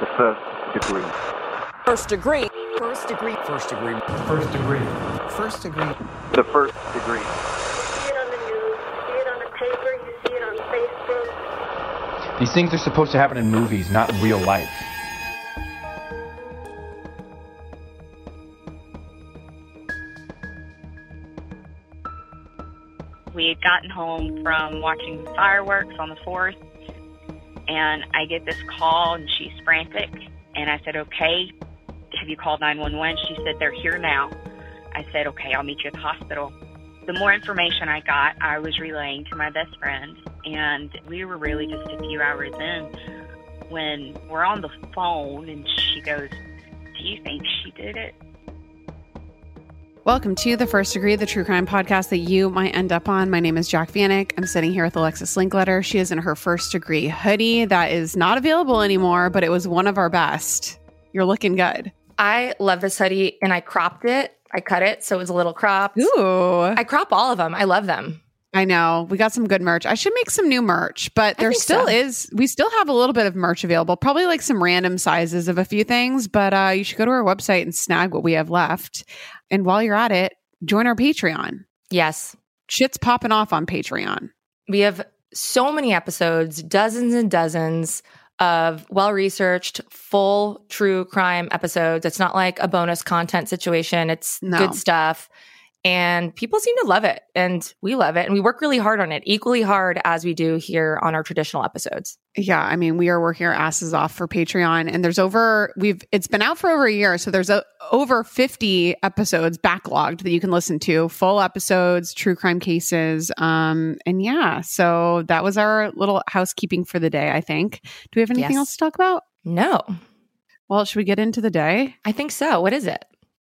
The First Degree. First Degree. First Degree. First Degree. First Degree. First Degree. The First Degree. You see it on the news. You see it on the paper. You see it on Facebook. These things are supposed to happen in movies, not in real life. We had gotten home from watching fireworks on the 4th, and I get this call, and she's frantic. And I said, okay, have you called 911? She said, they're here now. I said, okay, I'll meet you at the hospital. The more information I got, I was relaying to my best friend, and we were really just a few hours in when we're on the phone, and she goes, do you think she did it? Welcome to The First Degree, the true crime podcast that you might end up on. My name is Jack Vanek. I'm sitting here with Alexis Linkletter. She is in her First Degree hoodie that is not available anymore, but it was one of our best. You're looking good. I love this hoodie, and I cropped it. I cut it, so it was a little cropped. Ooh. I crop all of them. I love them. I know. We got some good merch. I should make some new merch, but there still is. We still have a little bit of merch available, probably like some random sizes of a few things, but you should go to our website and snag what we have left. And while you're at it, join our Patreon. Yes. Shit's popping off on Patreon. We have so many episodes, dozens and dozens of well-researched, full true crime episodes. It's not like a bonus content situation. It's good stuff. And people seem to love it, and we love it, and we work really hard on it, equally hard as we do here on our traditional episodes. Yeah, I mean, we are working our asses off for Patreon, and there's it's been out for over a year, so there's over 50 episodes backlogged that you can listen to, full episodes, true crime cases, and yeah, so that was our little housekeeping for the day, I think. Do we have anything else to talk about? No. Well, should we get into the day? I think so. What is it?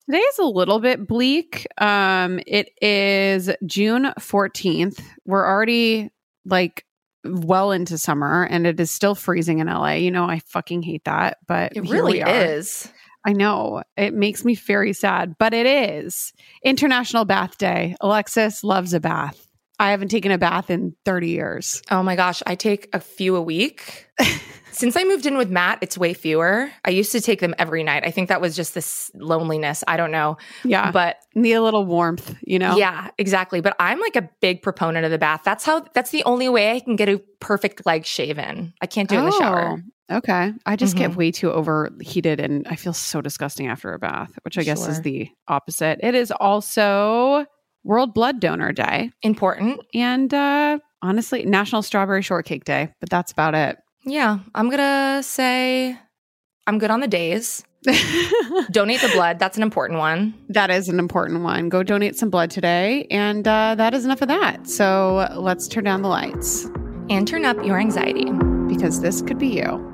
Today is a little bit bleak. It is June 14th. We're already like well into summer, and it is still freezing in LA. You know, I fucking hate that, but it really is. I know. It makes me very sad, but it is International Bath Day. Alexis loves a bath. I haven't taken a bath in 30 years. Oh my gosh. I take a few a week. Since I moved in with Matt, it's way fewer. I used to take them every night. I think that was just this loneliness. I don't know. Yeah. But need a little warmth, you know? Yeah, exactly. But I'm like a big proponent of the bath. That's the only way I can get a perfect leg shave in. I can't do it in the shower. Okay. I just get way too overheated, and I feel so disgusting after a bath, which I guess is the opposite. It is also World Blood Donor Day. Important. And honestly, National Strawberry Shortcake Day, but that's about it. Yeah, I'm going to say I'm good on the days. Donate the blood. That's an important one. That is an important one. Go donate some blood today. And that is enough of that. So let's turn down the lights. And turn up your anxiety. Because this could be you.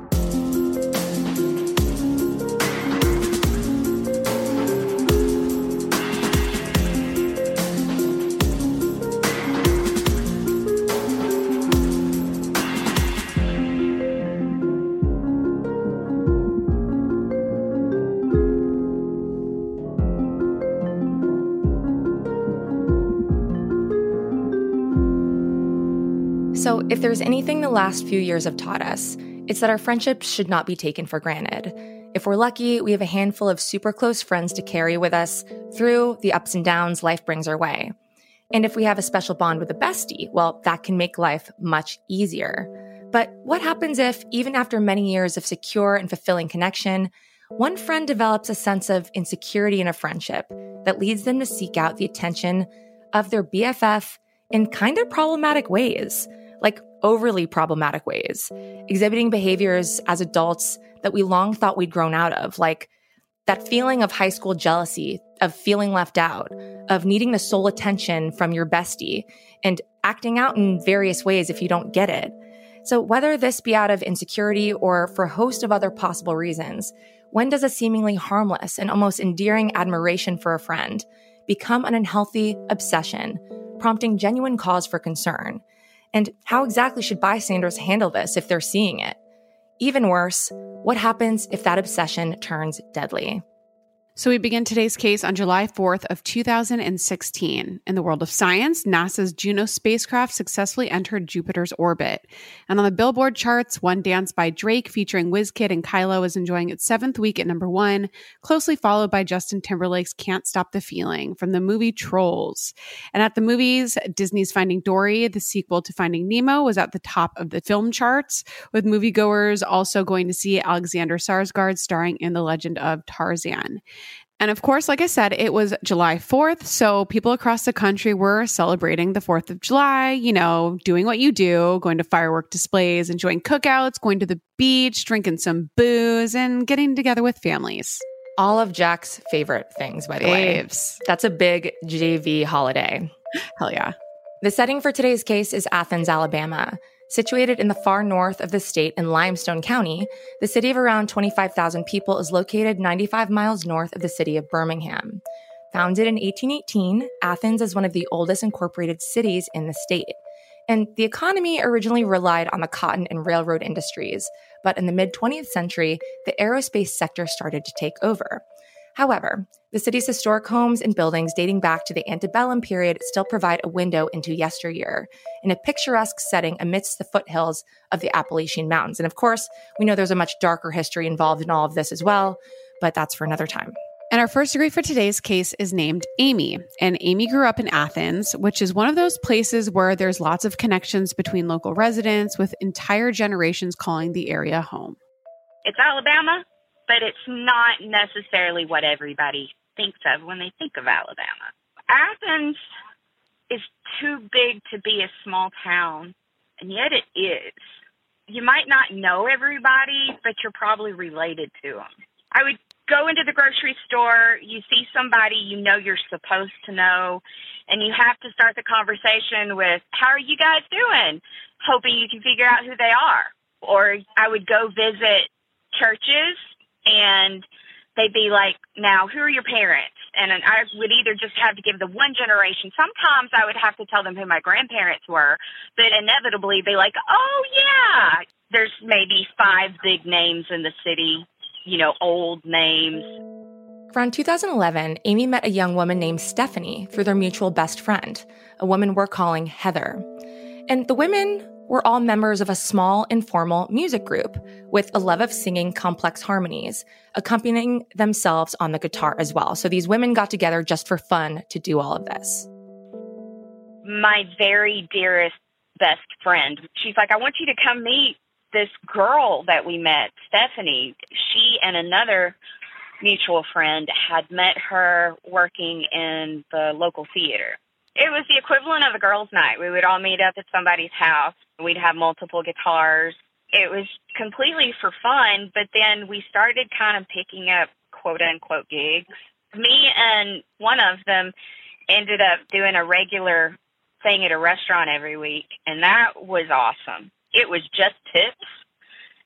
So if there's anything the last few years have taught us, it's that our friendships should not be taken for granted. If we're lucky, we have a handful of super close friends to carry with us through the ups and downs life brings our way. And if we have a special bond with a bestie, well, that can make life much easier. But what happens if, even after many years of secure and fulfilling connection, one friend develops a sense of insecurity in a friendship that leads them to seek out the attention of their BFF in kind of problematic ways? Like overly problematic ways, exhibiting behaviors as adults that we long thought we'd grown out of, like that feeling of high school jealousy, of feeling left out, of needing the sole attention from your bestie, and acting out in various ways if you don't get it. So whether this be out of insecurity or for a host of other possible reasons, when does a seemingly harmless and almost endearing admiration for a friend become an unhealthy obsession, prompting genuine cause for concern? And how exactly should bystanders handle this if they're seeing it? Even worse, what happens if that obsession turns deadly? So we begin today's case on July 4th of 2016. In the world of science, NASA's Juno spacecraft successfully entered Jupiter's orbit. And on the Billboard charts, One Dance by Drake featuring WizKid and Kylo is enjoying its 7th week at number 1, closely followed by Justin Timberlake's Can't Stop the Feeling from the movie Trolls. And at the movies, Disney's Finding Dory, the sequel to Finding Nemo, was at the top of the film charts, with moviegoers also going to see Alexander Skarsgård starring in The Legend of Tarzan. And of course, like I said, it was July 4th, so people across the country were celebrating the 4th of July, you know, doing what you do, going to firework displays, enjoying cookouts, going to the beach, drinking some booze, and getting together with families. All of Jack's favorite things, by the way. That's a big JV holiday. Hell yeah. The setting for today's case is Athens, Alabama. Situated in the far north of the state in Limestone County, the city of around 25,000 people is located 95 miles north of the city of Birmingham. Founded in 1818, Athens is one of the oldest incorporated cities in the state. And the economy originally relied on the cotton and railroad industries, but in the mid-20th century, the aerospace sector started to take over. However, the city's historic homes and buildings dating back to the antebellum period still provide a window into yesteryear in a picturesque setting amidst the foothills of the Appalachian Mountains. And of course, we know there's a much darker history involved in all of this as well, but that's for another time. And our first degree for today's case is named Amy. And Amy grew up in Athens, which is one of those places where there's lots of connections between local residents, with entire generations calling the area home. It's Alabama, but it's not necessarily what everybody thinks of when they think of Alabama. Athens is too big to be a small town, and yet it is. You might not know everybody, but you're probably related to them. I would go into the grocery store, you see somebody you know you're supposed to know, and you have to start the conversation with, "How are you guys doing?" hoping you can figure out who they are. Or I would go visit churches, and they'd be like, "Now, who are your parents?" And I would either just have to give the one generation. Sometimes I would have to tell them who my grandparents were, but inevitably be like, "Oh, yeah." There's maybe 5 big names in the city, you know, old names. Around 2011, Amy met a young woman named Stephanie through their mutual best friend, a woman we're calling Heather. And the women were all members of a small, informal music group with a love of singing complex harmonies, accompanying themselves on the guitar as well. So these women got together just for fun to do all of this. My very dearest best friend, she's like, "I want you to come meet this girl that we met, Stephanie." She and another mutual friend had met her working in the local theater. It was the equivalent of a girls' night. We would all meet up at somebody's house. We'd have multiple guitars. It was completely for fun, but then we started kind of picking up quote-unquote gigs. Me and one of them ended up doing a regular thing at a restaurant every week, and that was awesome. It was just tips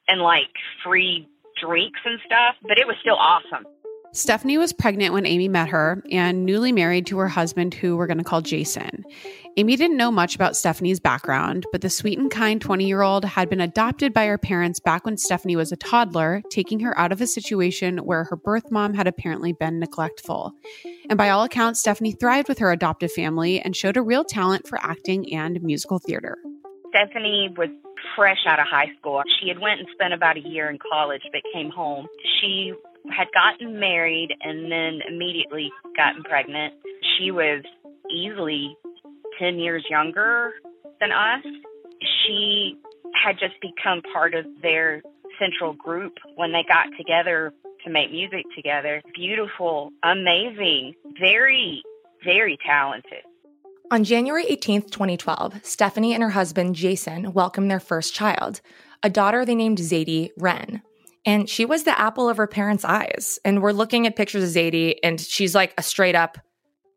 and, like, free drinks and stuff, but it was still awesome. Stephanie was pregnant when Amy met her and newly married to her husband, who we're going to call Jason. Amy didn't know much about Stephanie's background, but the sweet and kind 20-year-old had been adopted by her parents back when Stephanie was a toddler, taking her out of a situation where her birth mom had apparently been neglectful. And by all accounts, Stephanie thrived with her adoptive family and showed a real talent for acting and musical theater. Stephanie was fresh out of high school. She had went and spent about a year in college, but came home. She had gotten married and then immediately gotten pregnant. She was easily 10 years younger than us. She had just become part of their central group when they got together to make music together. Beautiful, amazing, very, very talented. On January 18th, 2012, Stephanie and her husband, Jason, welcomed their first child, a daughter they named Zadie Wren. And she was the apple of her parents' eyes. And we're looking at pictures of Zadie, and she's like a straight up,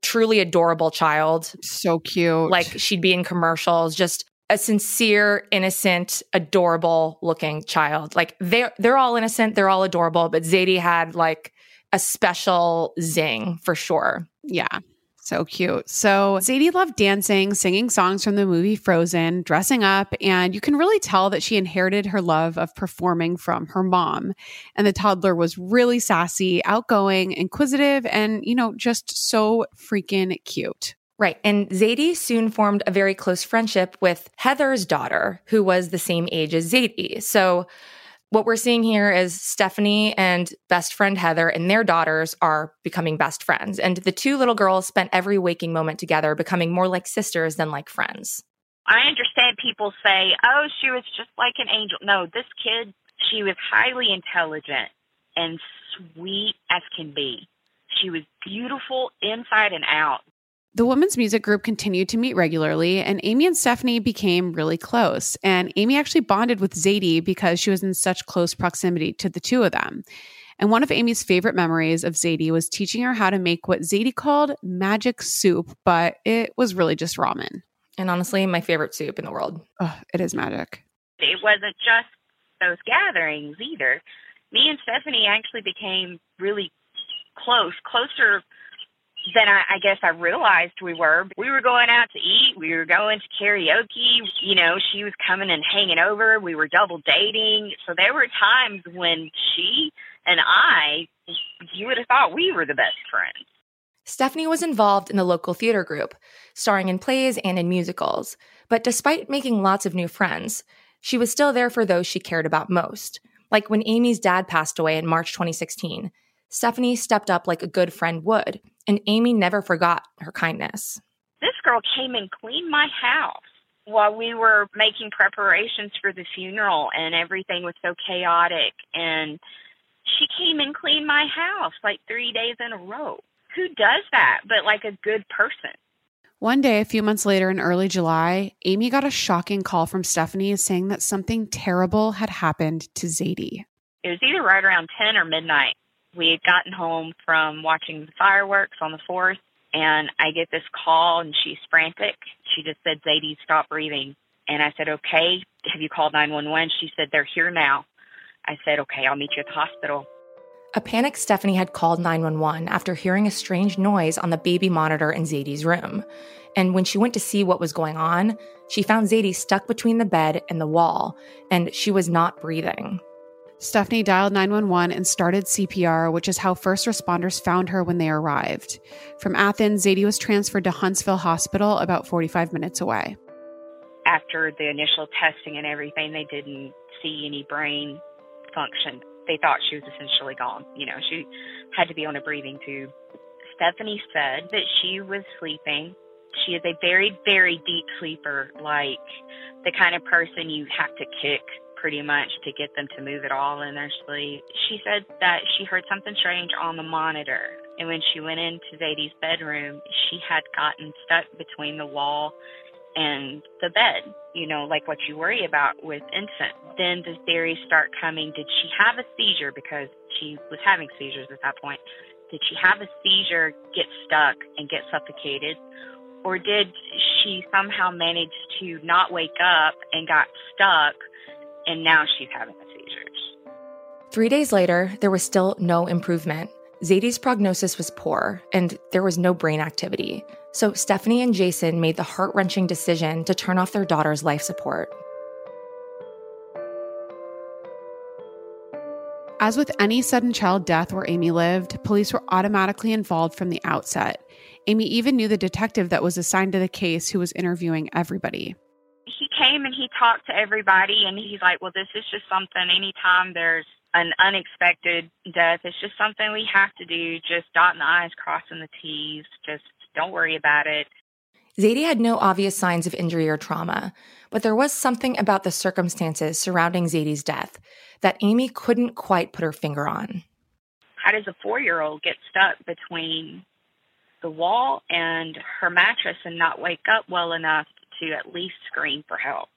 truly adorable child. So cute. Like she'd be in commercials, just a sincere, innocent, adorable-looking child. Like, they're all innocent, they're all adorable, but Zadie had, like, a special zing for sure. Yeah. So cute. So Zadie loved dancing, singing songs from the movie Frozen, dressing up, and you can really tell that she inherited her love of performing from her mom. And the toddler was really sassy, outgoing, inquisitive, and, you know, just so freaking cute. Right. And Zadie soon formed a very close friendship with Heather's daughter, who was the same age as Zadie. So what we're seeing here is Stephanie and best friend Heather and their daughters are becoming best friends. And the two little girls spent every waking moment together, becoming more like sisters than like friends. I understand people say, oh, she was just like an angel. No, this kid, she was highly intelligent and sweet as can be. She was beautiful inside and out. The women's music group continued to meet regularly, and Amy and Stephanie became really close. And Amy actually bonded with Zadie because she was in such close proximity to the two of them. And one of Amy's favorite memories of Zadie was teaching her how to make what Zadie called magic soup, but it was really just ramen. And honestly, my favorite soup in the world. Oh, it is magic. It wasn't just those gatherings either. Me and Stephanie actually became really closer then I guess I realized we were. We were going out to eat. We were going to karaoke. You know, she was coming and hanging over. We were double dating. So there were times when she and I, you would have thought we were the best friends. Stephanie was involved in the local theater group, starring in plays and in musicals. But despite making lots of new friends, she was still there for those she cared about most. Like when Amy's dad passed away in March 2016, Stephanie stepped up like a good friend would, and Amy never forgot her kindness. This girl came and cleaned my house while we were making preparations for the funeral, and everything was so chaotic. And she came and cleaned my house like 3 days in a row. Who does that but like a good person? One day, a few months later in early July, Amy got a shocking call from Stephanie saying that something terrible had happened to Zadie. It was either right around 10 or midnight. We had gotten home from watching the fireworks on the 4th, and I get this call, and she's frantic. She just said, Zadie, stop breathing. And I said, okay, have you called 911? She said, they're here now. I said, okay, I'll meet you at the hospital. A panicked Stephanie had called 911 after hearing a strange noise on the baby monitor in Zadie's room. And when she went to see what was going on, she found Zadie stuck between the bed and the wall, and she was not breathing. Stephanie dialed 911 and started CPR, which is how first responders found her when they arrived. From Athens, Zadie was transferred to Huntsville Hospital, about 45 minutes away. After the initial testing and everything, they didn't see any brain function. They thought she was essentially gone. You know, she had to be on a breathing tube. Stephanie said that she was sleeping. She is a very, very deep sleeper, like the kind of person you have to kick pretty much to get them to move at all in their sleep. She said that she heard something strange on the monitor. And when she went into Zadie's bedroom, she had gotten stuck between the wall and the bed, you know, like what you worry about with infants. Then the theories start coming. Did she have a seizure? Because she was having seizures at that point. Did she have a seizure, get stuck, and get suffocated? Or did she somehow manage to not wake up and got stuck, and now she's having the seizures? 3 days later, there was still no improvement. Zadie's prognosis was poor, and there was no brain activity. So Stephanie and Jason made the heart-wrenching decision to turn off their daughter's life support. As with any sudden child death where Amy lived, police were automatically involved from the outset. Amy even knew the detective that was assigned to the case who was interviewing everybody. He came and he talked to everybody, and he's like, well, this is just something, anytime there's an unexpected death, it's just something we have to do, just dotting the I's, crossing the T's, just don't worry about it. Zadie had no obvious signs of injury or trauma, but there was something about the circumstances surrounding Zadie's death that Amy couldn't quite put her finger on. How does a 4-year-old get stuck between the wall and her mattress and not wake up well enough to at least scream for help?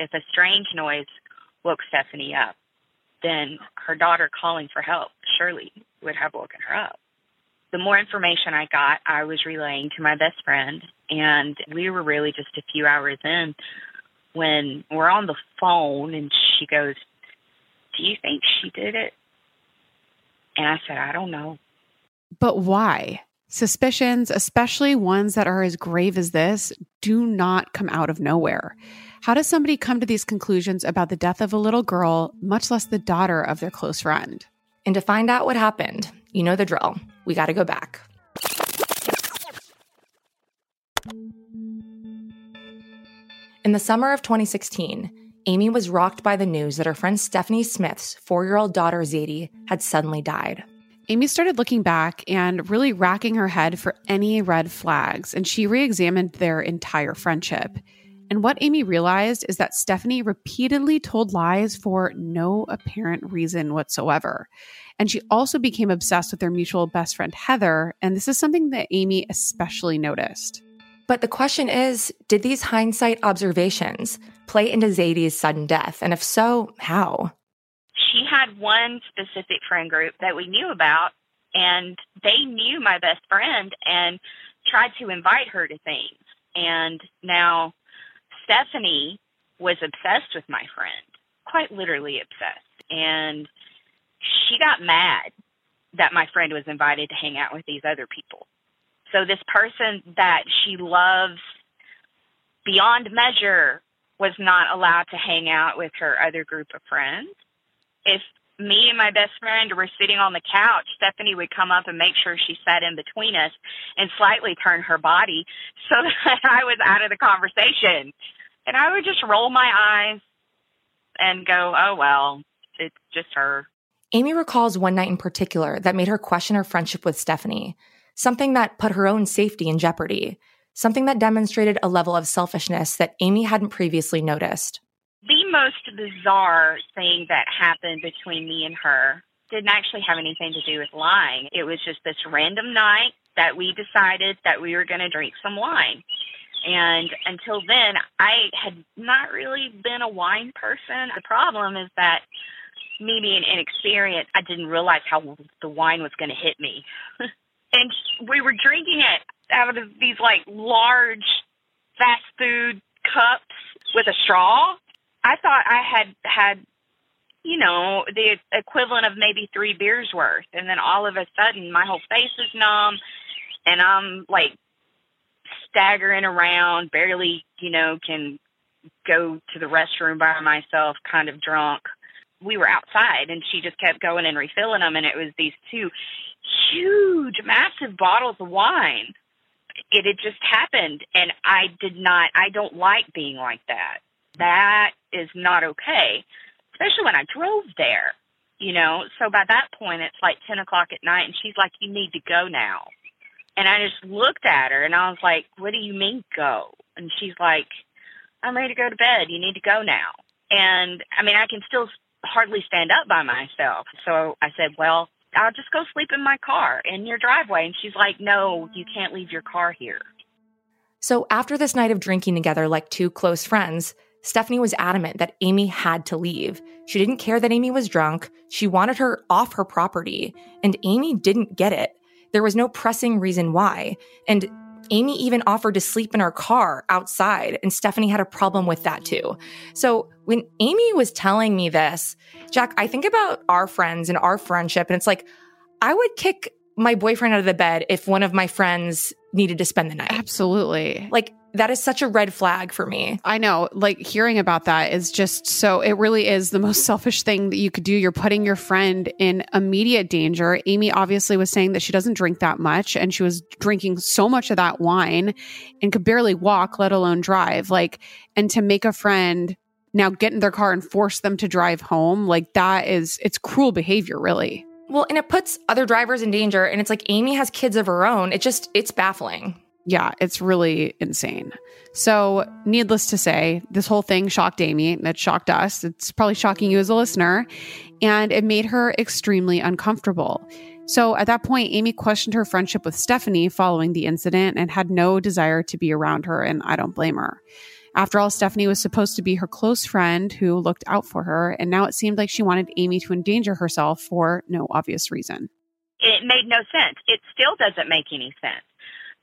If a strange noise woke Stephanie up, then her daughter calling for help surely would have woken her up. The more information I got, I was relaying to my best friend, and we were really just a few hours in when we're on the phone and she goes, "Do you think she did it?" And I said, "I don't know." But why? Suspicions, especially ones that are as grave as this, do not come out of nowhere. How does somebody come to these conclusions about the death of a little girl, much less the daughter of their close friend? And to find out what happened, you know the drill. We got to go back. In the summer of 2016, Amy was rocked by the news that her friend Stephanie Smith's 4-year-old daughter Zadie had suddenly died. Amy started looking back and really racking her head for any red flags, and she re-examined their entire friendship. And what Amy realized is that Stephanie repeatedly told lies for no apparent reason whatsoever. And she also became obsessed with their mutual best friend, Heather, and this is something that Amy especially noticed. But the question is, did these hindsight observations play into Zadie's sudden death? And if so, how? She had one specific friend group that we knew about, and they knew my best friend and tried to invite her to things. And now Stephanie was obsessed with my friend, quite literally obsessed. And she got mad that my friend was invited to hang out with these other people. So this person that she loves beyond measure was not allowed to hang out with her other group of friends. If me and my best friend were sitting on the couch, Stephanie would come up and make sure she sat in between us and slightly turn her body so that I was out of the conversation. And I would just roll my eyes and go, "Oh, well, it's just her." Amy recalls one night in particular that made her question her friendship with Stephanie, something that put her own safety in jeopardy, something that demonstrated a level of selfishness that Amy hadn't previously noticed. The most bizarre thing that happened between me and her didn't actually have anything to do with lying. It was just this random night that we decided that we were going to drink some wine. And until then, I had not really been a wine person. The problem is that me being inexperienced, I didn't realize how the wine was going to hit me. And we were drinking it out of these, like, large fast food cups with a straw. I thought I had, you know, the equivalent of maybe 3 beers worth. And then all of a sudden, my whole face is numb, and I'm, like, staggering around, barely, you know, can go to the restroom by myself, kind of drunk. We were outside, and she just kept going and refilling them, and it was these 2 huge, massive bottles of wine. It had just happened, and I don't like being like that. That is not okay, especially when I drove there, you know. So by that point, it's like 10 o'clock at night, and she's like, "You need to go now." And I just looked at her, and I was like, "What do you mean go?" And she's like, "I'm ready to go to bed. You need to go now." And, I mean, I can still hardly stand up by myself. So I said, "Well, I'll just go sleep in my car in your driveway." And she's like, "No, you can't leave your car here." So after this night of drinking together like 2 close friends, Stephanie was adamant that Amy had to leave. She didn't care that Amy was drunk. She wanted her off her property. And Amy didn't get it. There was no pressing reason why. And Amy even offered to sleep in her car outside. And Stephanie had a problem with that too. So when Amy was telling me this, Jack, I think about our friends and our friendship. And it's like, I would kick my boyfriend out of the bed if one of my friends needed to spend the night. Absolutely. Like, that is such a red flag for me. I know. Like, hearing about that is just so, it really is the most selfish thing that you could do. You're putting your friend in immediate danger. Amy obviously was saying that she doesn't drink that much, and she was drinking so much of that wine and could barely walk, let alone drive. Like, and to make a friend now get in their car and force them to drive home, like, that is, it's cruel behavior, really. Well, and it puts other drivers in danger. And it's like, Amy has kids of her own. It's baffling. Yeah, it's really insane. So needless to say, this whole thing shocked Amy. It shocked us. It's probably shocking you as a listener. And it made her extremely uncomfortable. So at that point, Amy questioned her friendship with Stephanie following the incident and had no desire to be around her. And I don't blame her. After all, Stephanie was supposed to be her close friend who looked out for her. And now it seemed like she wanted Amy to endanger herself for no obvious reason. It made no sense. It still doesn't make any sense.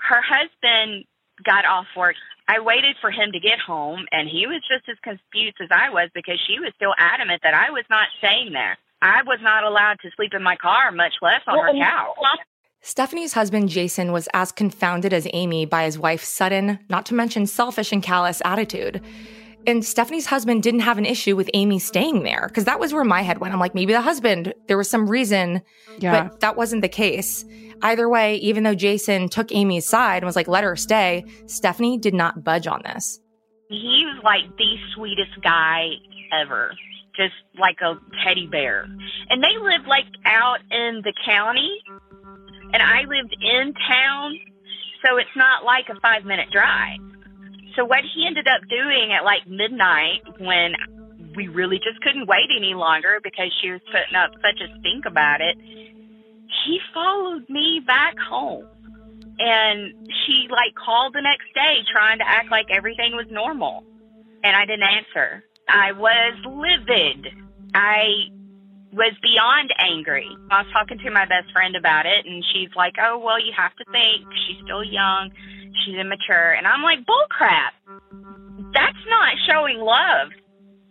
Her husband got off work. I waited for him to get home, and he was just as confused as I was because she was still adamant that I was not staying there. I was not allowed to sleep in my car, much less on her couch. Stephanie's husband, Jason, was as confounded as Amy by his wife's sudden, not to mention selfish and callous attitude. And Stephanie's husband didn't have an issue with Amy staying there, because that was where my head went. I'm like, maybe the husband, there was some reason, but that wasn't the case. Either way, even though Jason took Amy's side and was like, let her stay, Stephanie did not budge on this. He was like the sweetest guy ever, just like a teddy bear. And they lived like out in the county, and I lived in town, so it's not like a 5-minute drive. So what he ended up doing at like midnight, when we really just couldn't wait any longer because she was putting up such a stink about it, he followed me back home. And she like called the next day trying to act like everything was normal. And I didn't answer. I was livid. I was beyond angry. I was talking to my best friend about it, and she's like, oh, well, you have to think. She's still young. She's immature. And I'm like, bullcrap. That's not showing love.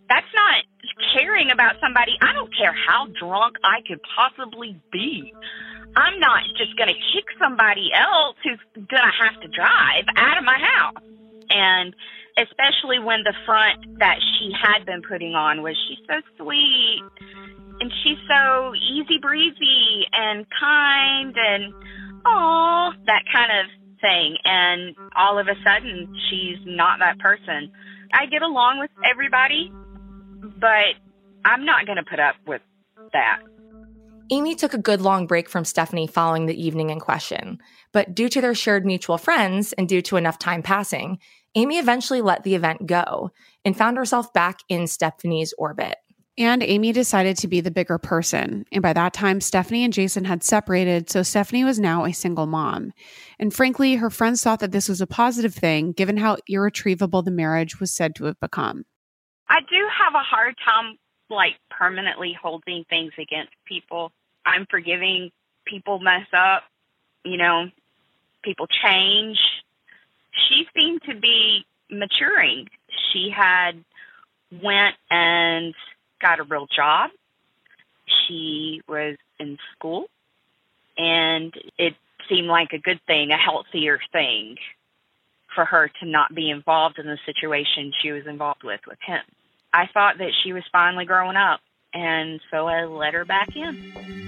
That's not caring about somebody. I don't care how drunk I could possibly be. I'm not just going to kick somebody else who's going to have to drive out of my house. And especially when the front that she had been putting on was she's so sweet and she's so easy breezy and kind and aw, that kind of thing, and all of a sudden she's not that person. I get along with everybody, but I'm not going to put up with that. Amy took a good long break from Stephanie following the evening in question, but due to their shared mutual friends and due to enough time passing, Amy eventually let the event go and found herself back in Stephanie's orbit. And Amy decided to be the bigger person. And by that time, Stephanie and Jason had separated, so Stephanie was now a single mom. And frankly, her friends thought that this was a positive thing, given how irretrievable the marriage was said to have become. I do have a hard time, like, permanently holding things against people. I'm forgiving. People mess up. You know, people change. She seemed to be maturing. She had went and got a real job. She was in school, and it seemed like a good thing, a healthier thing for her to not be involved in the situation she was involved with him. I thought that she was finally growing up, and so I let her back in.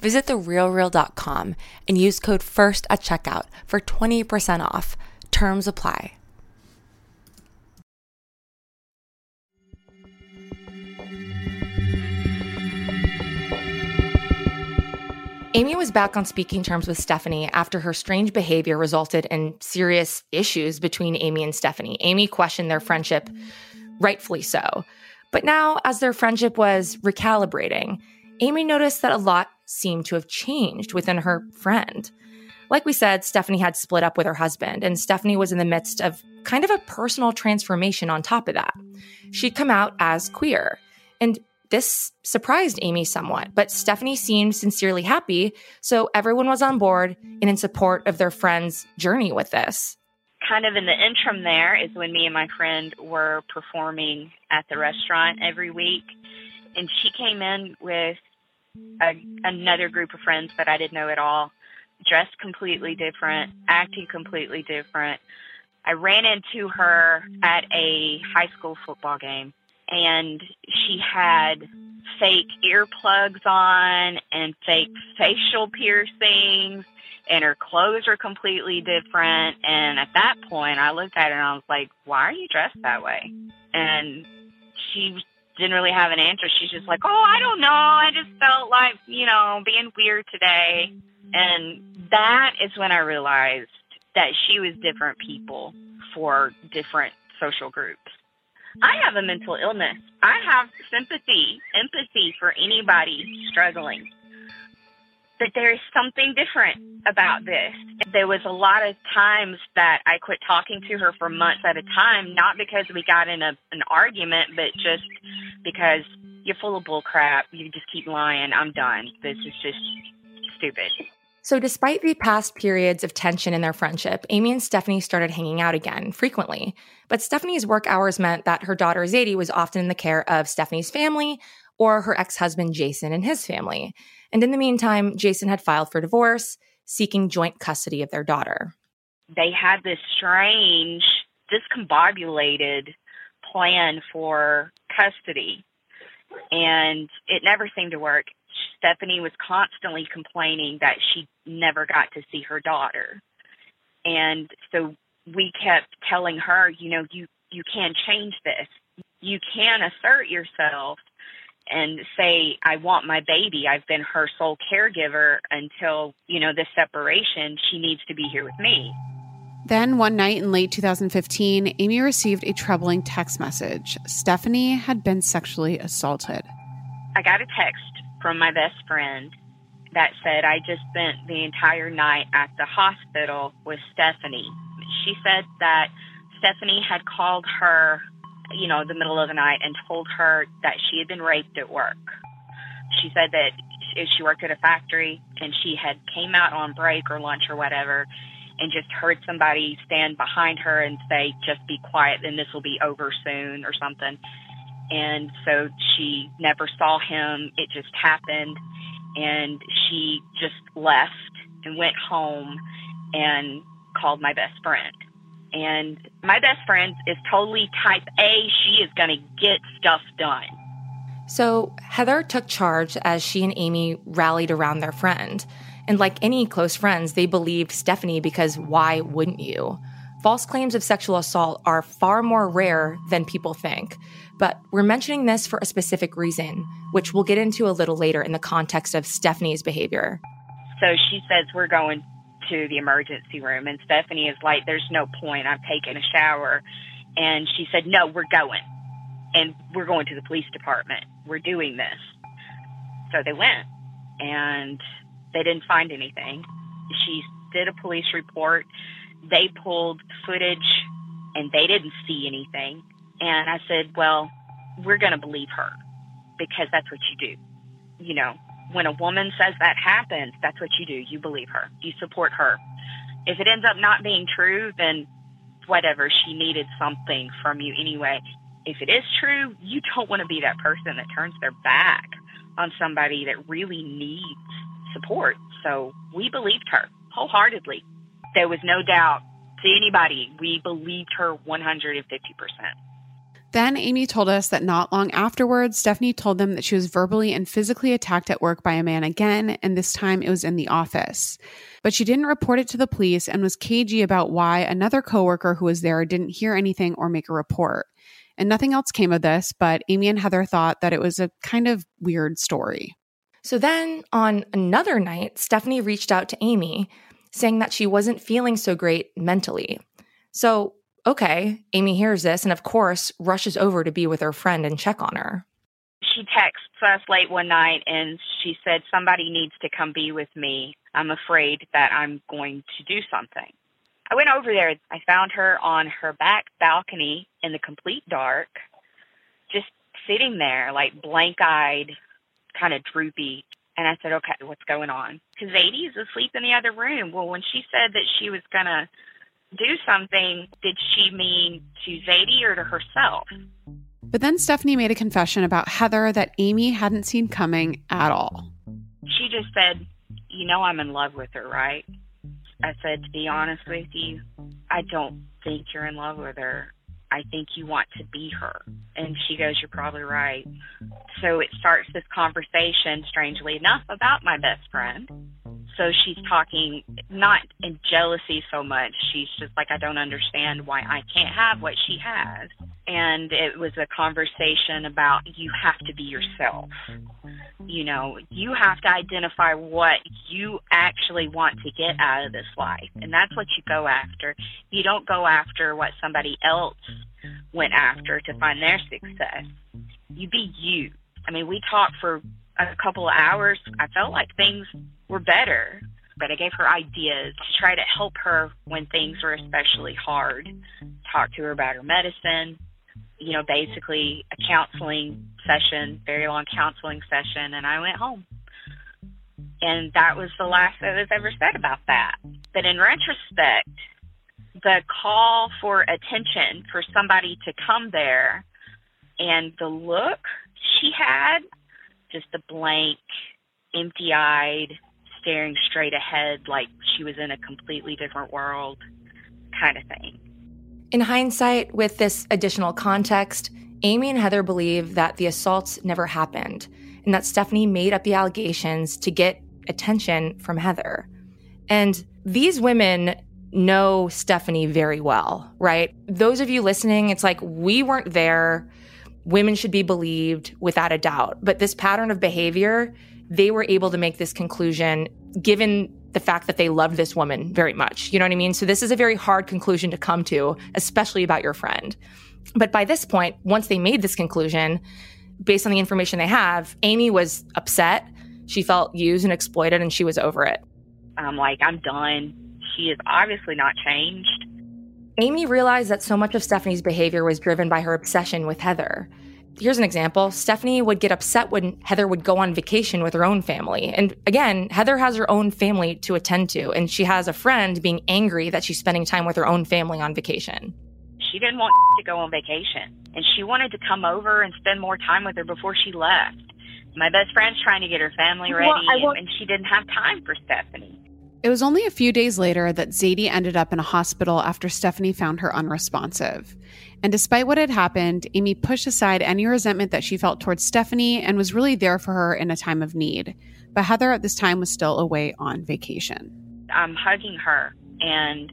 Visit TheRealReal.com and use code FIRST at checkout for 20% off. Terms apply. Amy was back on speaking terms with Stephanie after her strange behavior resulted in serious issues between Amy and Stephanie. Amy questioned their friendship, rightfully so. But now, as their friendship was recalibrating, Amy noticed that a lot seemed to have changed within her friend. Like we said, Stephanie had split up with her husband, and Stephanie was in the midst of kind of a personal transformation on top of that. She'd come out as queer, and this surprised Amy somewhat, but Stephanie seemed sincerely happy, so everyone was on board and in support of their friend's journey with this. Kind of in the interim there is when me and my friend were performing at the restaurant every week, and she came in with another group of friends that I didn't know at all, dressed completely different, acting completely different. I ran into her at a high school football game. And she had fake earplugs on and fake facial piercings, and her clothes were completely different. And at that point, I looked at her and I was like, why are you dressed that way? And she didn't really have an answer. She's just like, oh, I don't know. I just felt like, you know, being weird today. And that is when I realized that she was different people for different social groups. I have a mental illness. I have sympathy, empathy for anybody struggling. But there is something different about this. There was a lot of times that I quit talking to her for months at a time, not because we got in an argument, but just because you're full of bull crap. You just keep lying. I'm done. This is just stupid. So despite the past periods of tension in their friendship, Amy and Stephanie started hanging out again frequently. But Stephanie's work hours meant that her daughter Zadie was often in the care of Stephanie's family or her ex-husband Jason and his family. And in the meantime, Jason had filed for divorce, seeking joint custody of their daughter. They had this strange, discombobulated plan for custody, and it never seemed to work. Stephanie was constantly complaining that she never got to see her daughter. And so we kept telling her, you know, you can change this. You can assert yourself and say, I want my baby. I've been her sole caregiver until, you know, this separation. She needs to be here with me. Then one night in late 2015, Amy received a troubling text message. Stephanie had been sexually assaulted. I got a text from my best friend that said, I just spent the entire night at the hospital with Stephanie. She said that Stephanie had called her, you know, in the middle of the night and told her that she had been raped at work. She said that she worked at a factory and she had came out on break or lunch or whatever and just heard somebody stand behind her and say, just be quiet and this will be over soon or something. And so she never saw him. It just happened. And she just left. and went home and called my best friend. And my best friend is totally type A. She is going to get stuff done. So Heather took charge as she and Amy rallied around their friend. And like any close friends, they believed Stephanie because why wouldn't you? False claims of sexual assault are far more rare than people think. But we're mentioning this for a specific reason, which we'll get into a little later in the context of Stephanie's behavior. So she says, we're going to the emergency room. And Stephanie is like, there's no point. I'm taking a shower. And she said, no, we're going. And we're going to the police department. We're doing this. So they went. And they didn't find anything. She did a police report. They pulled footage, and they didn't see anything. And I said, well, we're going to believe her because that's what you do. You know, when a woman says that happens, that's what you do. You believe her. You support her. If it ends up not being true, then whatever. She needed something from you anyway. If it is true, you don't want to be that person that turns their back on somebody that really needs support. So we believed her wholeheartedly. There was no doubt to anybody. We believed her 150%. Then Amy told us that not long afterwards, Stephanie told them that she was verbally and physically attacked at work by a man again, and this time it was in the office. But she didn't report it to the police and was cagey about why another coworker who was there didn't hear anything or make a report. And nothing else came of this, but Amy and Heather thought that it was a kind of weird story. So then on another night, Stephanie reached out to Amy, saying that she wasn't feeling so great mentally. So okay, Amy hears this and, of course, rushes over to be with her friend and check on her. She texts us late one night and she said, somebody needs to come be with me. I'm afraid that I'm going to do something. I went over there. I found her on her back balcony in the complete dark, just sitting there, like blank-eyed, kind of droopy. And I said, okay, what's going on? Because Zadie is asleep in the other room. Well, when she said that she was going to do something, did she mean to Zadie or to herself? But then Stephanie made a confession about Heather that Amy hadn't seen coming at all. She just said, you know I'm in love with her, right? I said, to be honest with you, I don't think you're in love with her. I think you want to be her. And she goes, you're probably right. So it starts this conversation, strangely enough, about my best friend. So she's talking, not in jealousy so much. She's just like, I don't understand why I can't have what she has. And it was a conversation about you have to be yourself. You know, you have to identify what you actually want to get out of this life. And that's what you go after. You don't go after what somebody else went after to find their success. You be you. I mean, we talked for a couple of hours. I felt like things were better, but I gave her ideas to try to help her when things were especially hard. Talk to her about her medicine, you know, basically a counseling session, very long counseling session, and I went home. And that was the last that was ever said about that. But in retrospect, the call for attention for somebody to come there and the look she had, just the blank, empty-eyed, staring straight ahead like she was in a completely different world kind of thing. In hindsight, with this additional context, Amy and Heather believe that the assaults never happened and that Stephanie made up the allegations to get attention from Heather. And these women know Stephanie very well, right? Those of you listening, it's like, we weren't there. Women should be believed without a doubt. But this pattern of behavior, they were able to make this conclusion given the fact that they loved this woman very much. You know what I mean? So this is a very hard conclusion to come to, especially about your friend. But by this point, once they made this conclusion, based on the information they have, Amy was upset. She felt used and exploited, and she was over it. I'm like, I'm done. She is obviously not changed. Amy realized that so much of Stephanie's behavior was driven by her obsession with Heather. Here's an example. Stephanie would get upset when Heather would go on vacation with her own family. And again, Heather has her own family to attend to, and she has a friend being angry that she's spending time with her own family on vacation. She didn't want to go on vacation, and she wanted to come over and spend more time with her before she left. My best friend's trying to get her family ready, and she didn't have time for Stephanie. It was only a few days later that Zadie ended up in a hospital after Stephanie found her unresponsive. And despite what had happened, Amy pushed aside any resentment that she felt towards Stephanie and was really there for her in a time of need. But Heather at this time was still away on vacation. I'm hugging her and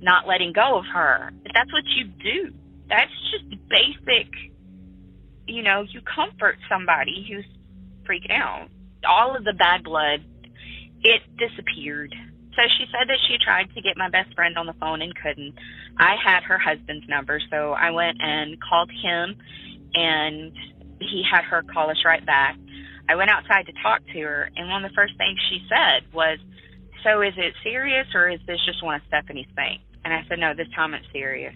not letting go of her. That's what you do. That's just basic, you know, you comfort somebody who's freaking out. All of the bad blood, it disappeared. So she said that she tried to get my best friend on the phone and couldn't. I had her husband's number, so I went and called him, and he had her call us right back. I went outside to talk to her, and one of the first things she said was, "So is it serious, or is this just one of Stephanie's things?" And I said, "No, this time it's serious.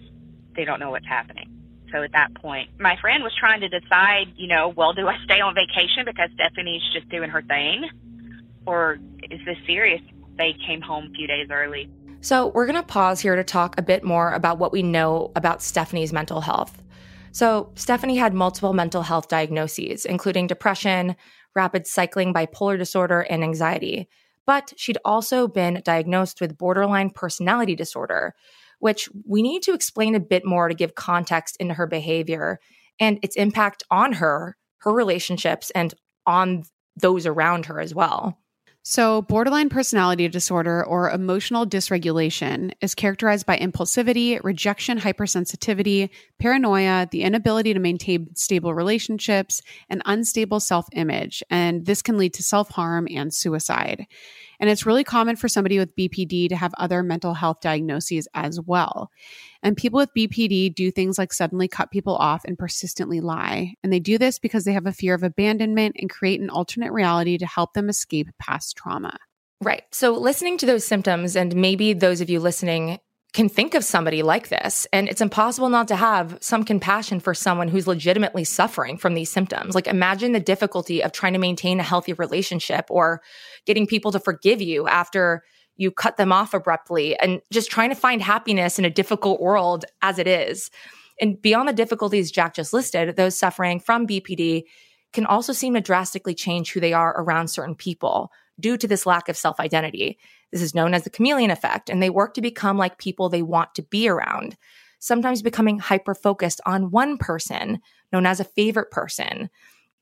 They don't know what's happening." So at that point, my friend was trying to decide, you know, well, do I stay on vacation because Stephanie's just doing her thing, or is this serious? They came home a few days early. So we're going to pause here to talk a bit more about what we know about Stephanie's mental health. So Stephanie had multiple mental health diagnoses, including depression, rapid cycling bipolar disorder, and anxiety. But she'd also been diagnosed with borderline personality disorder, which we need to explain a bit more to give context into her behavior and its impact on her, her relationships, and on those around her as well. So borderline personality disorder, or emotional dysregulation, is characterized by impulsivity, rejection, hypersensitivity, paranoia, the inability to maintain stable relationships, and unstable self-image. And this can lead to self-harm and suicide. And it's really common for somebody with BPD to have other mental health diagnoses as well. And people with BPD do things like suddenly cut people off and persistently lie. And they do this because they have a fear of abandonment and create an alternate reality to help them escape past trauma. Right. So listening to those symptoms, and maybe those of you listening can think of somebody like this, and it's impossible not to have some compassion for someone who's legitimately suffering from these symptoms. Like, imagine the difficulty of trying to maintain a healthy relationship, or getting people to forgive you after you cut them off abruptly, and just trying to find happiness in a difficult world as it is. And beyond the difficulties Jack just listed, those suffering from BPD can also seem to drastically change who they are around certain people due to this lack of self-identity. This is known as the chameleon effect, and they work to become like people they want to be around, sometimes becoming hyper-focused on one person, known as a favorite person.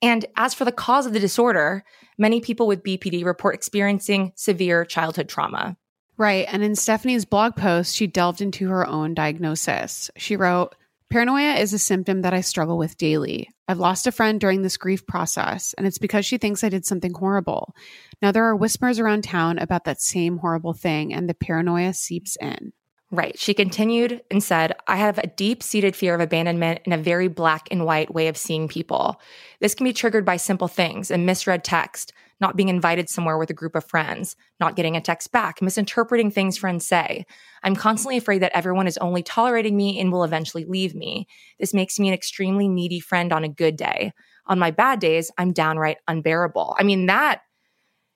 And as for the cause of the disorder, many people with BPD report experiencing severe childhood trauma. Right, and in Stephanie's blog post, she delved into her own diagnosis. She wrote, "Paranoia is a symptom that I struggle with daily. I've lost a friend during this grief process, and it's because she thinks I did something horrible. Now there are whispers around town about that same horrible thing, and the paranoia seeps in." Right. She continued and said, "I have a deep-seated fear of abandonment and a very black and white way of seeing people. This can be triggered by simple things: a misread text, not being invited somewhere with a group of friends, not getting a text back, misinterpreting things friends say. I'm constantly afraid that everyone is only tolerating me and will eventually leave me. This makes me an extremely needy friend on a good day. On my bad days, I'm downright unbearable." I mean, that,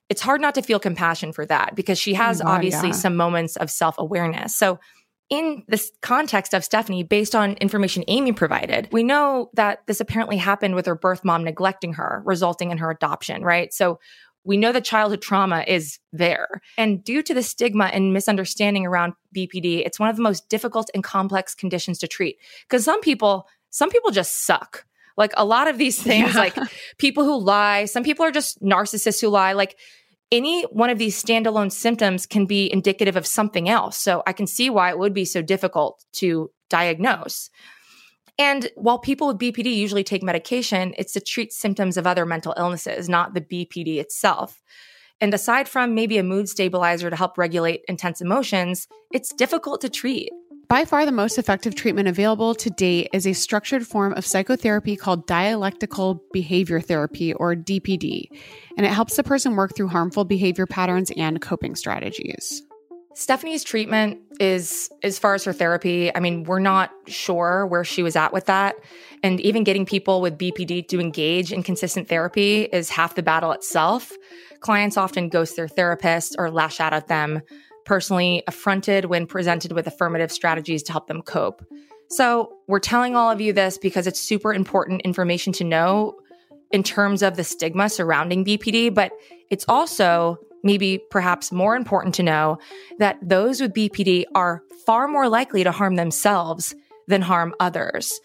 it's hard not to feel compassion for that, because she has some moments of self-awareness. So in this context of Stephanie, based on information Amy provided, we know that this apparently happened with her birth mom neglecting her, resulting in her adoption, right? So we know that childhood trauma is there. And due to the stigma and misunderstanding around BPD, it's one of the most difficult and complex conditions to treat. Because some people just suck. Like, a lot of these things, like people who lie, some people are just narcissists who lie. Like, any one of these standalone symptoms can be indicative of something else. So I can see why it would be so difficult to diagnose. And while people with BPD usually take medication, it's to treat symptoms of other mental illnesses, not the BPD itself. And aside from maybe a mood stabilizer to help regulate intense emotions, it's difficult to treat. By far the most effective treatment available to date is a structured form of psychotherapy called dialectical behavior therapy, or DBT, and it helps the person work through harmful behavior patterns and coping strategies. Stephanie's treatment is, as far as her therapy, I mean, we're not sure where she was at with that. And even getting people with BPD to engage in consistent therapy is half the battle itself. Clients often ghost their therapists or lash out at them, personally affronted when presented with affirmative strategies to help them cope. So we're telling all of you this because it's super important information to know in terms of the stigma surrounding BPD, but it's also maybe perhaps more important to know that those with BPD are far more likely to harm themselves than harm others.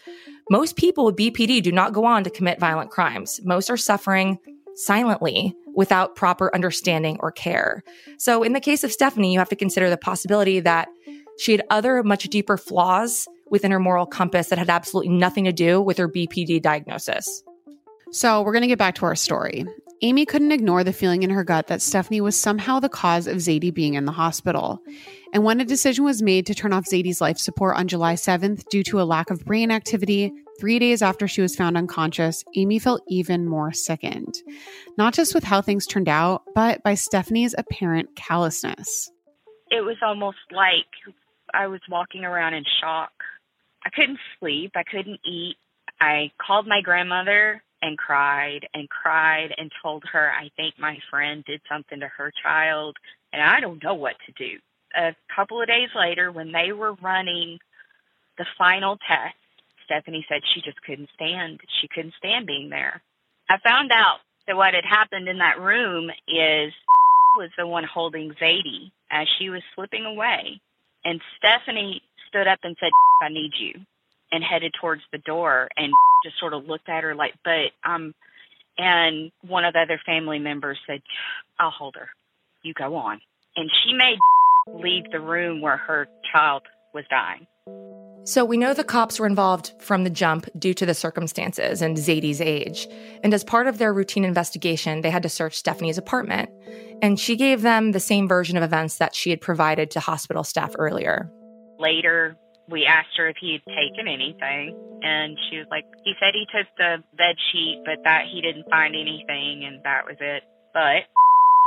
Most people with BPD do not go on to commit violent crimes. Most are suffering silently without proper understanding or care. So in the case of Stephanie, you have to consider the possibility that she had other much deeper flaws within her moral compass that had absolutely nothing to do with her BPD diagnosis. So we're going to get back to our story. Amy couldn't ignore the feeling in her gut that Stephanie was somehow the cause of Zadie being in the hospital. And when a decision was made to turn off Zadie's life support on July 7th due to a lack of brain activity, 3 days after she was found unconscious, Amy felt even more sickened. Not just with how things turned out, but by Stephanie's apparent callousness. It was almost like I was walking around in shock. I couldn't sleep. I couldn't eat. I called my grandmother and cried and told her I think my friend did something to her child, and I don't know what to do. A couple of days later, when they were running the final test, Stephanie said she just couldn't stand. She couldn't stand being there. I found out that what had happened in that room is was the one holding Zadie as she was slipping away. And Stephanie stood up and said, "I need you," and headed towards the door, and just sort of looked at her like, and one of the other family members said, "I'll hold her. You go on." And she made leave the room where her child was dying. So we know the cops were involved from the jump due to the circumstances and Zadie's age. And as part of their routine investigation, they had to search Stephanie's apartment. And she gave them the same version of events that she had provided to hospital staff earlier. Later, we asked her if he had taken anything. And she was like, he said he took the bed sheet, but that he didn't find anything, and that was it. But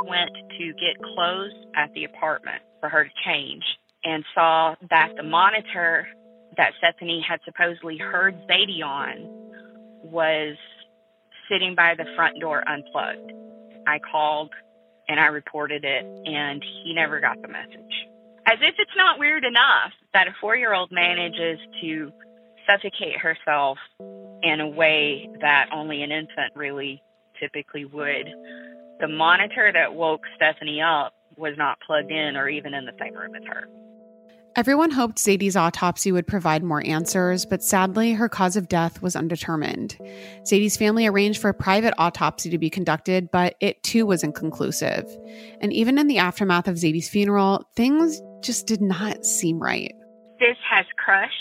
went to get clothes at the apartment for her to change and saw that the monitor that Stephanie had supposedly heard Zadie on was sitting by the front door unplugged. I called and I reported it, and he never got the message. As if it's not weird enough that a 4-year-old manages to suffocate herself in a way that only an infant really typically would. The monitor that woke Stephanie up was not plugged in or even in the same room as her. Everyone hoped Zadie's autopsy would provide more answers, but sadly, her cause of death was undetermined. Zadie's family arranged for a private autopsy to be conducted, but it too was inconclusive. And even in the aftermath of Zadie's funeral, things just did not seem right. This has crushed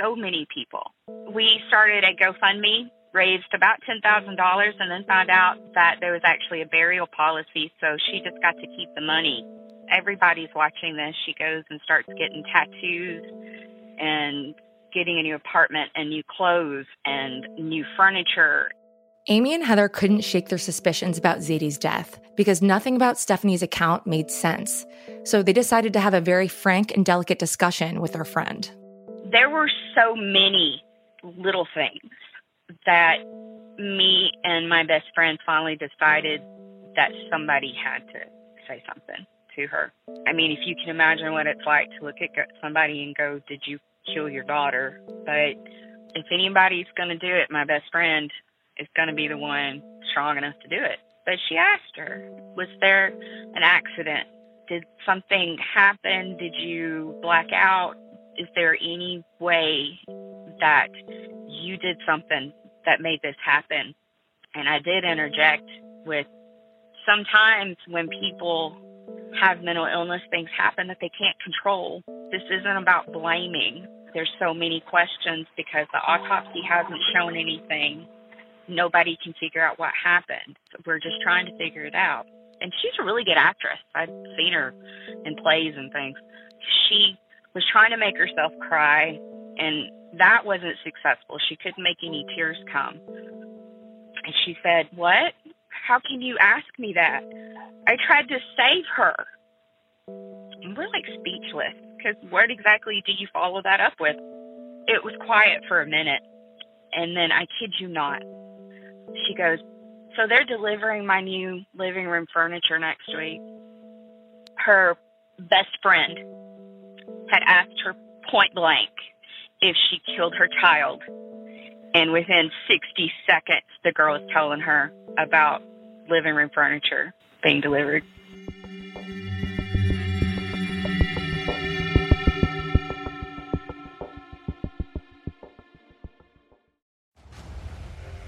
so many people. We started a GoFundMe, raised about $10,000, and then found out that there was actually a burial policy, so she just got to keep the money. Everybody's watching this. She goes and starts getting tattoos and getting a new apartment and new clothes and new furniture. Amy and Heather couldn't shake their suspicions about Zadie's death because nothing about Stephanie's account made sense. So they decided to have a very frank and delicate discussion with their friend. There were so many little things that me and my best friend finally decided that somebody had to say something to her. I mean, if you can imagine what it's like to look at somebody and go, "Did you kill your daughter?" But if anybody's going to do it, my best friend is going to be the one strong enough to do it. But she asked her, was there an accident? Did something happen? Did you black out? Is there any way that you did something that made this happen? And I did interject with, sometimes when people have mental illness, things happen that they can't control. This isn't about blaming. There's so many questions because the autopsy hasn't shown anything. Nobody can figure out what happened. We're just trying to figure it out. And she's a really good actress. I've seen her in plays and things. She was trying to make herself cry, and that wasn't successful. She couldn't make any tears come. And she said, "What? How can you ask me that? I tried to save her." And we're like speechless, because what exactly do you follow that up with? It was quiet for a minute, and then I kid you not, she goes, "So they're delivering my new living room furniture next week." Her best friend had asked her point blank if she killed her child, and within 60 seconds, the girl was telling her about living room furniture being delivered.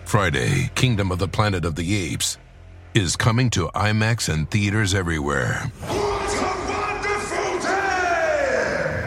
Friday, Kingdom of the Planet of the Apes, is coming to IMAX and theaters everywhere. What a wonderful day!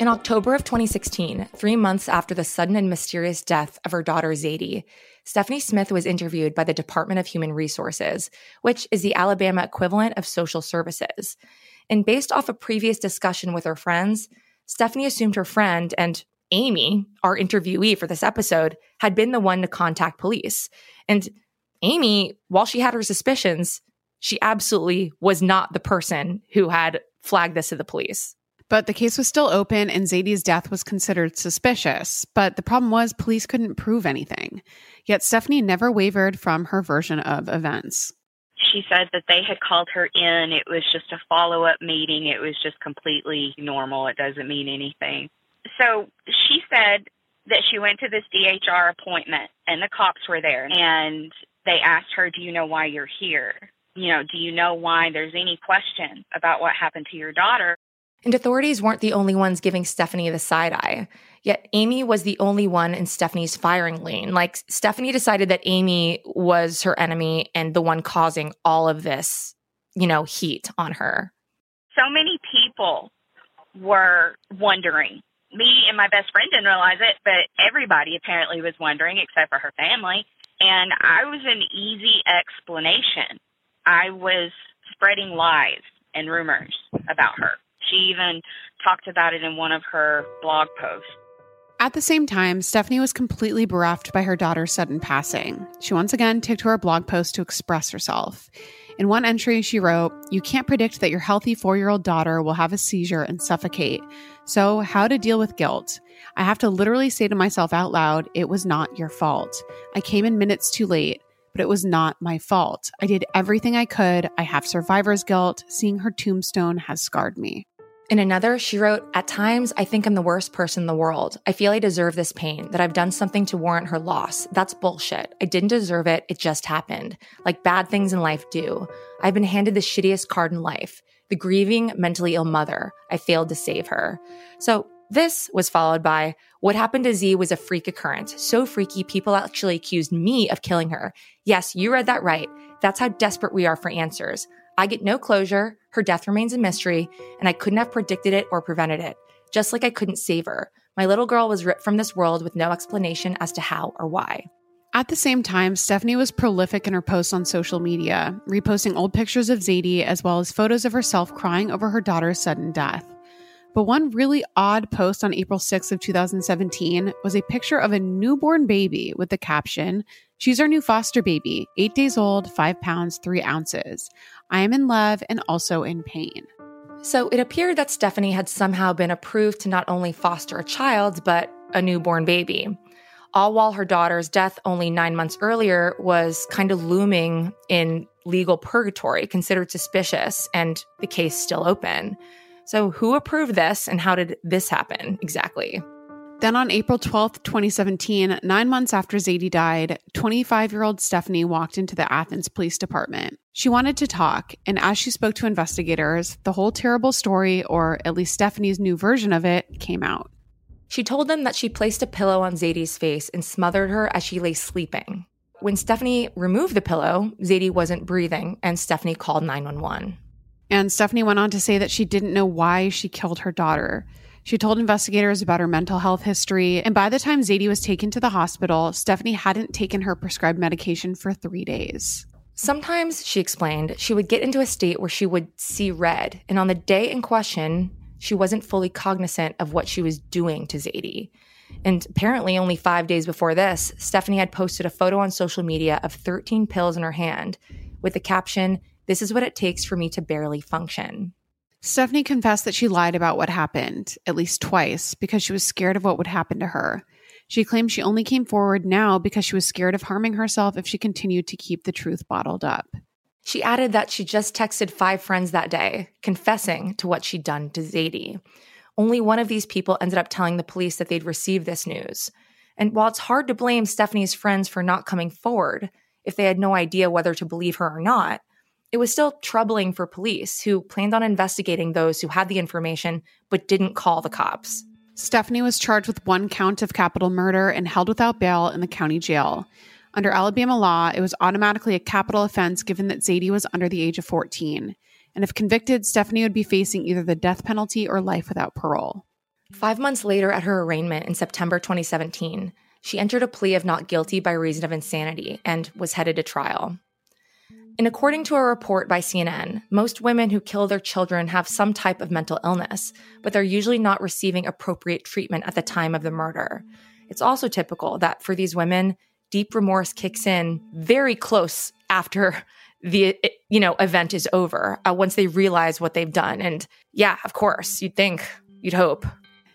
In October of 2016, 3 months after the sudden and mysterious death of her daughter Zadie, Stephanie Smith was interviewed by the Department of Human Resources, which is the Alabama equivalent of Social Services. And based off a previous discussion with her friends, Stephanie assumed her friend and Amy, our interviewee for this episode, had been the one to contact police. And Amy, while she had her suspicions, she absolutely was not the person who had flagged this to the police. But the case was still open and Zadie's death was considered suspicious. But the problem was police couldn't prove anything. Yet Stephanie never wavered from her version of events. She said that they had called her in. It was just a follow-up meeting. It was just completely normal. It doesn't mean anything. So she said that she went to this DHR appointment and the cops were there. And they asked her, do you know why you're here? You know, do you know why there's any question about what happened to your daughter? And authorities weren't the only ones giving Stephanie the side eye. Yet Amy was the only one in Stephanie's firing lane. Like, Stephanie decided that Amy was her enemy and the one causing all of this, you know, heat on her. So many people were wondering. Me and my best friend didn't realize it, but everybody apparently was wondering except for her family. And I was an easy explanation. I was spreading lies and rumors about her. She even talked about it in one of her blog posts. At the same time, Stephanie was completely bereft by her daughter's sudden passing. She once again took to her blog post to express herself. In one entry, she wrote, "You can't predict that your healthy 4-year-old daughter will have a seizure and suffocate. So how to deal with guilt? I have to literally say to myself out loud, it was not your fault. I came in minutes too late. But it was not my fault. I did everything I could. I have survivor's guilt. Seeing her tombstone has scarred me." In another, she wrote, "At times, I think I'm the worst person in the world. I feel I deserve this pain, that I've done something to warrant her loss. That's bullshit. I didn't deserve it. It just happened. Like bad things in life do. I've been handed the shittiest card in life. The grieving, mentally ill mother. I failed to save her." So this was followed by, "What happened to Z was a freak occurrence. So freaky, people actually accused me of killing her. Yes, you read that right. That's how desperate we are for answers. I get no closure. Her death remains a mystery, and I couldn't have predicted it or prevented it. Just like I couldn't save her. My little girl was ripped from this world with no explanation as to how or why." At the same time, Stephanie was prolific in her posts on social media, reposting old pictures of Zadie as well as photos of herself crying over her daughter's sudden death. But one really odd post on April 6th of 2017 was a picture of a newborn baby with the caption, "She's our new foster baby, 8 days old, 5 pounds, 3 ounces. I am in love and also in pain." So it appeared that Stephanie had somehow been approved to not only foster a child, but a newborn baby. All while her daughter's death only 9 months earlier was kind of looming in legal purgatory, considered suspicious, and the case still open. So who approved this and how did this happen exactly? Then on April 12th, 2017, 9 months after Zadie died, 25-year-old Stephanie walked into the Athens Police Department. She wanted to talk, and as she spoke to investigators, the whole terrible story, or at least Stephanie's new version of it, came out. She told them that she placed a pillow on Zadie's face and smothered her as she lay sleeping. When Stephanie removed the pillow, Zadie wasn't breathing, and Stephanie called 911. And Stephanie went on to say that she didn't know why she killed her daughter. She told investigators about her mental health history, and by the time Zadie was taken to the hospital, Stephanie hadn't taken her prescribed medication for 3 days. Sometimes, she explained, she would get into a state where she would see red, and on the day in question, she wasn't fully cognizant of what she was doing to Zadie. And apparently only 5 days before this, Stephanie had posted a photo on social media of 13 pills in her hand with the caption, "This is what it takes for me to barely function." Stephanie confessed that she lied about what happened, at least twice, because she was scared of what would happen to her. She claims she only came forward now because she was scared of harming herself if she continued to keep the truth bottled up. She added that she just texted 5 friends that day, confessing to what she'd done to Zadie. Only one of these people ended up telling the police that they'd received this news. And while it's hard to blame Stephanie's friends for not coming forward, if they had no idea whether to believe her or not, it was still troubling for police, who planned on investigating those who had the information but didn't call the cops. Stephanie was charged with 1 count of capital murder and held without bail in the county jail. Under Alabama law, it was automatically a capital offense given that Zadie was under the age of 14. And if convicted, Stephanie would be facing either the death penalty or life without parole. 5 months later, at her arraignment in September 2017, she entered a plea of not guilty by reason of insanity and was headed to trial. And according to a report by CNN, most women who kill their children have some type of mental illness, but they're usually not receiving appropriate treatment at the time of the murder. It's also typical that for these women, deep remorse kicks in very close after the event is over, once they realize what they've done. And yeah, of course, you'd think, you'd hope.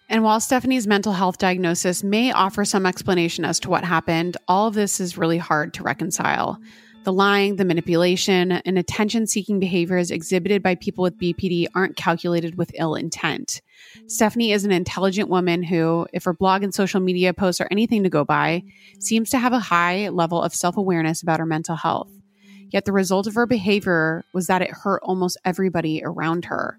And while Stephanie's mental health diagnosis may offer some explanation as to what happened, all of this is really hard to reconcile. The lying, the manipulation, and attention-seeking behaviors exhibited by people with BPD aren't calculated with ill intent. Stephanie is an intelligent woman who, if her blog and social media posts are anything to go by, seems to have a high level of self-awareness about her mental health. Yet the result of her behavior was that it hurt almost everybody around her.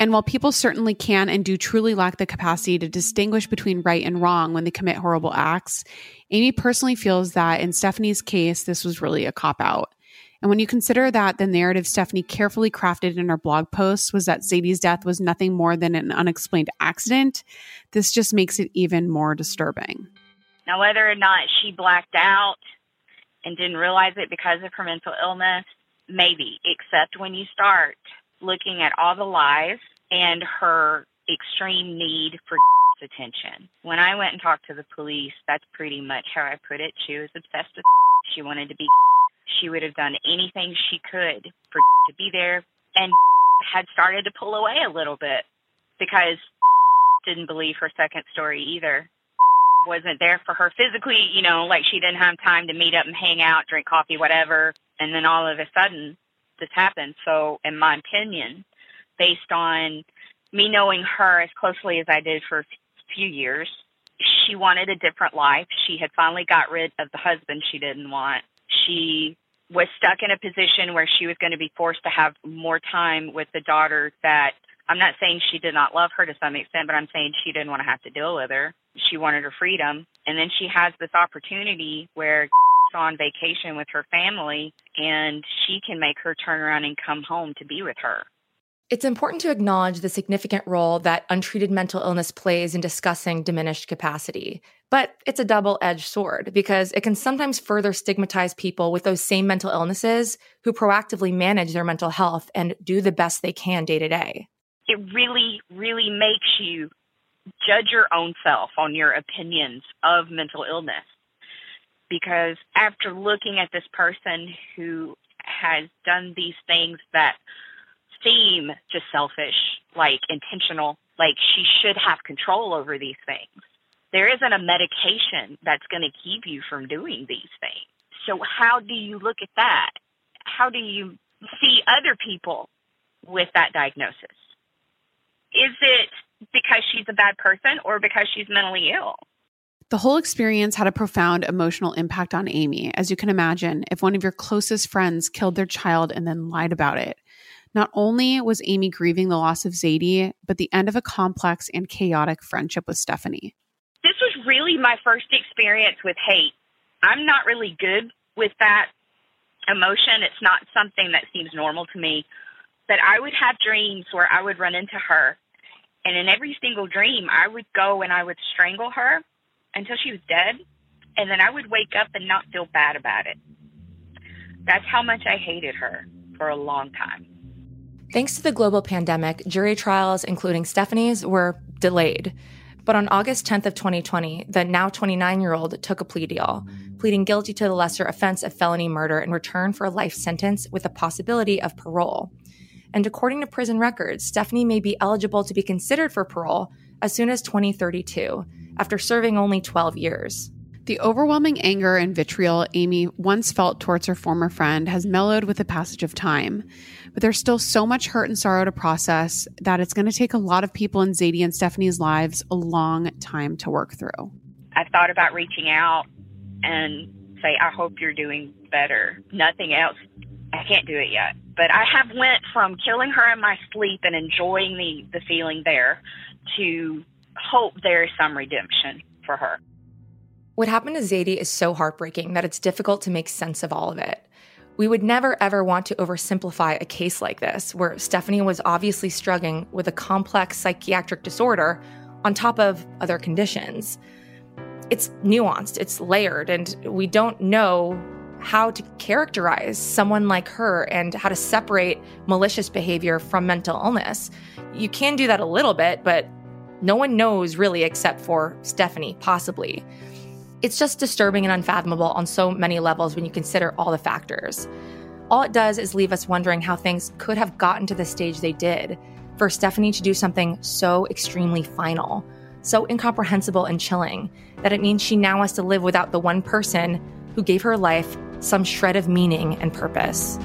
And while people certainly can and do truly lack the capacity to distinguish between right and wrong when they commit horrible acts, Amy personally feels that in Stephanie's case, this was really a cop-out. And when you consider that the narrative Stephanie carefully crafted in her blog posts was that Zadie's death was nothing more than an unexplained accident, this just makes it even more disturbing. Now, whether or not she blacked out and didn't realize it because of her mental illness, maybe, except when you start looking at all the lies and her extreme need for attention. When I went and talked to the police, that's pretty much how I put it. She was obsessed with she wanted to be. She would have done anything she could for to be there, and had started to pull away a little bit because didn't believe her second story either. Wasn't there for her physically, like she didn't have time to meet up and hang out, drink coffee, whatever. And then all of a sudden, this happened. So in my opinion, based on me knowing her as closely as I did for a few years, she wanted a different life. She had finally got rid of the husband she didn't want. She was stuck in a position where she was going to be forced to have more time with the daughter that, I'm not saying she did not love her to some extent, but I'm saying she didn't want to have to deal with her. She wanted her freedom. And then she has this opportunity where she's on vacation with her family, and she can make her turn around and come home to be with her. It's important to acknowledge the significant role that untreated mental illness plays in discussing diminished capacity. But it's a double-edged sword because it can sometimes further stigmatize people with those same mental illnesses who proactively manage their mental health and do the best they can day to day. It really, really makes you judge your own self on your opinions of mental illness. Because after looking at this person who has done these things that seem just selfish, like intentional, like she should have control over these things, there isn't a medication that's going to keep you from doing these things. So how do you look at that? How do you see other people with that diagnosis? Is it because she's a bad person or because she's mentally ill? The whole experience had a profound emotional impact on Amy, as you can imagine, if one of your closest friends killed their child and then lied about it. Not only was Amy grieving the loss of Zadie, but the end of a complex and chaotic friendship with Stephanie. This was really my first experience with hate. I'm not really good with that emotion. It's not something that seems normal to me. But I would have dreams where I would run into her. And in every single dream, I would go and I would strangle her until she was dead. And then I would wake up and not feel bad about it. That's how much I hated her for a long time. Thanks to the global pandemic, jury trials, including Stephanie's, were delayed. But on August 10th of 2020, the now 29-year-old took a plea deal, pleading guilty to the lesser offense of felony murder in return for a life sentence with the possibility of parole. And according to prison records, Stephanie may be eligible to be considered for parole as soon as 2032, after serving only 12 years. The overwhelming anger and vitriol Amy once felt towards her former friend has mellowed with the passage of time. But there's still so much hurt and sorrow to process that it's going to take a lot of people in Zadie and Stephanie's lives a long time to work through. I thought about reaching out and say, I hope you're doing better. Nothing else. I can't do it yet. But I have went from killing her in my sleep and enjoying the feeling there to hope there is some redemption for her. What happened to Zadie is so heartbreaking that it's difficult to make sense of all of it. We would never, ever want to oversimplify a case like this, where Stephanie was obviously struggling with a complex psychiatric disorder on top of other conditions. It's nuanced, it's layered, and we don't know how to characterize someone like her and how to separate malicious behavior from mental illness. You can do that a little bit, but no one knows really except for Stephanie, possibly. It's just disturbing and unfathomable on so many levels when you consider all the factors. All it does is leave us wondering how things could have gotten to the stage they did, for Stephanie to do something so extremely final, so incomprehensible and chilling, that it means she now has to live without the one person who gave her life some shred of meaning and purpose.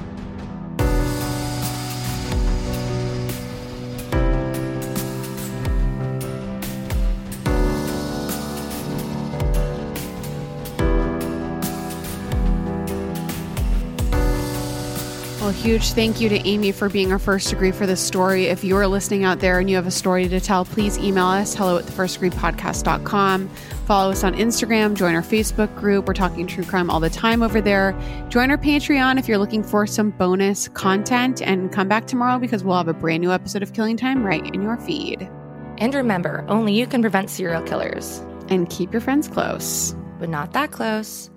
Well, huge thank you to Amy for being our first degree for this story. If you are listening out there and you have a story to tell, please email us, hello@thefirstdegreepodcast.com. Follow us on Instagram, join our Facebook group. We're talking true crime all the time over there. Join our Patreon if you're looking for some bonus content, and come back tomorrow because we'll have a brand new episode of Killing Time right in your feed. And remember, only you can prevent serial killers. And keep your friends close. But not that close.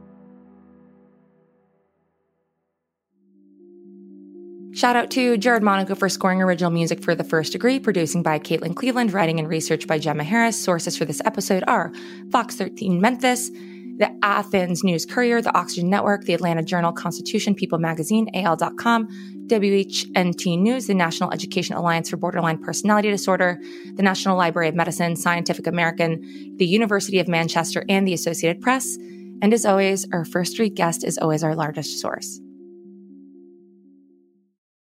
Shout out to Jared Monaco for scoring original music for The First Degree, producing by Caitlin Cleveland, writing and research by Gemma Harris. Sources for this episode are Fox 13 Memphis, the Athens News Courier, the Oxygen Network, the Atlanta Journal, Constitution, People Magazine, AL.com, WHNT News, the National Education Alliance for Borderline Personality Disorder, the National Library of Medicine, Scientific American, the University of Manchester, and the Associated Press. And as always, our first degree guest is always our largest source.